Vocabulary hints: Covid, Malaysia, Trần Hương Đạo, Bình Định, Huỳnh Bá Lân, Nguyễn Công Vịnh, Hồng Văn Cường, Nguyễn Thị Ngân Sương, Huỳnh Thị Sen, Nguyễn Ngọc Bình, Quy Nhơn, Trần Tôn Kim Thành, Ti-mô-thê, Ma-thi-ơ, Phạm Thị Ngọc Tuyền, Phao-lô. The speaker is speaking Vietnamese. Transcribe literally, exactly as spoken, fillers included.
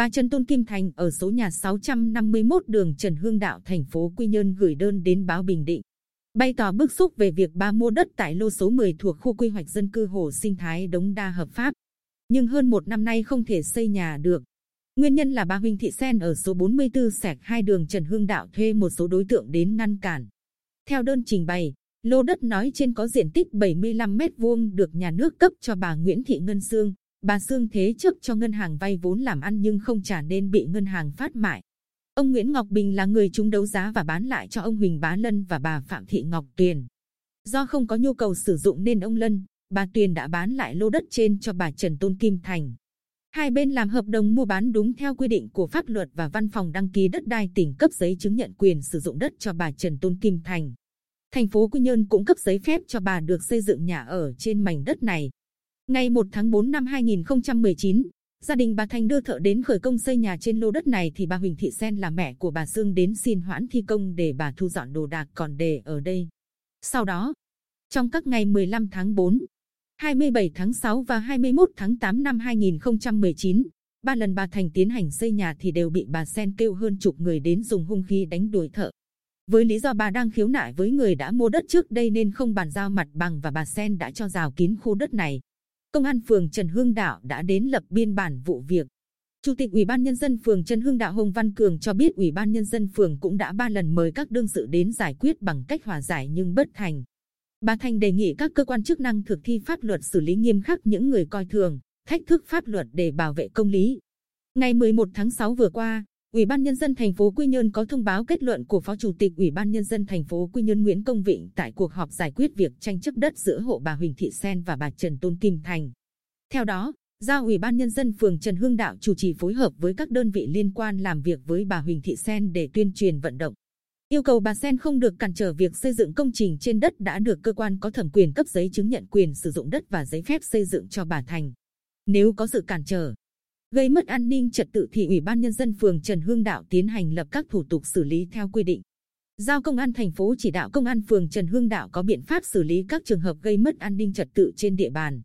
Bà Trần Tôn Kim Thành ở số nhà sáu trăm năm mươi mốt đường Trần Hương Đạo, thành phố Quy Nhơn gửi đơn đến báo Bình Định, bày tỏ bức xúc về việc bà mua đất tại lô số mười thuộc khu quy hoạch dân cư Hồ Sinh Thái Đống Đa hợp pháp, nhưng hơn một năm nay không thể xây nhà được. Nguyên nhân là bà Huỳnh Thị Sen ở số bốn mươi tư xẹt hai đường Trần Hương Đạo thuê một số đối tượng đến ngăn cản. Theo đơn trình bày, lô đất nói trên có diện tích bảy mươi lăm mét vuông được nhà nước cấp cho bà Nguyễn Thị Ngân Sương. Bà Sương thế chấp cho ngân hàng vay vốn làm ăn nhưng không trả nên bị ngân hàng phát mại. Ông Nguyễn Ngọc Bình là người chúng đấu giá và bán lại cho ông Huỳnh Bá Lân và bà Phạm Thị Ngọc Tuyền. Do không có nhu cầu sử dụng nên ông Lân, bà Tuyền đã bán lại lô đất trên cho bà Trần Tôn Kim Thành. Hai bên làm hợp đồng mua bán đúng theo quy định của pháp luật và văn phòng đăng ký đất đai tỉnh cấp giấy chứng nhận quyền sử dụng đất cho bà Trần Tôn Kim Thành. Thành phố Quy Nhơn cũng cấp giấy phép cho bà được xây dựng nhà ở trên mảnh đất này. Ngày mùng một tháng tư năm hai nghìn không trăm mười chín, gia đình bà Thành đưa thợ đến khởi công xây nhà trên lô đất này thì bà Huỳnh Thị Sen là mẹ của bà Sương đến xin hoãn thi công để bà thu dọn đồ đạc còn để ở đây. Sau đó, trong các ngày mười lăm tháng tư, hai mươi bảy tháng sáu và hai mươi mốt tháng tám năm hai nghìn không trăm mười chín, ba lần bà Thành tiến hành xây nhà thì đều bị bà Sen kêu hơn chục người đến dùng hung khí đánh đuổi thợ. Với lý do bà đang khiếu nại với người đã mua đất trước đây nên không bàn giao mặt bằng và bà Sen đã cho rào kín khu đất này. Công an phường Trần Hương Đạo đã đến lập biên bản vụ việc. Chủ tịch Ủy ban Nhân dân phường Trần Hương Đạo Hồng Văn Cường cho biết Ủy ban Nhân dân phường cũng đã ba lần mời các đương sự đến giải quyết bằng cách hòa giải nhưng bất thành. Bà Thành đề nghị các cơ quan chức năng thực thi pháp luật xử lý nghiêm khắc những người coi thường, thách thức pháp luật để bảo vệ công lý. Ngày mười một tháng sáu vừa qua, Ủy ban Nhân dân thành phố Quy Nhơn có thông báo kết luận của Phó Chủ tịch Ủy ban Nhân dân thành phố Quy Nhơn Nguyễn Công Vịnh tại cuộc họp giải quyết việc tranh chấp đất giữa hộ bà Huỳnh Thị Sen và bà Trần Tôn Kim Thành. Theo đó, giao Ủy ban Nhân dân phường Trần Hương Đạo chủ trì phối hợp với các đơn vị liên quan làm việc với bà Huỳnh Thị Sen để tuyên truyền vận động. Yêu cầu bà Sen không được cản trở việc xây dựng công trình trên đất đã được cơ quan có thẩm quyền cấp giấy chứng nhận quyền sử dụng đất và giấy phép xây dựng cho bà Thành. Nếu có sự cản trở, gây mất an ninh trật tự thì Ủy ban Nhân dân phường Trần Hương Đạo tiến hành lập các thủ tục xử lý theo quy định. Giao Công an thành phố chỉ đạo Công an phường Trần Hương Đạo có biện pháp xử lý các trường hợp gây mất an ninh trật tự trên địa bàn.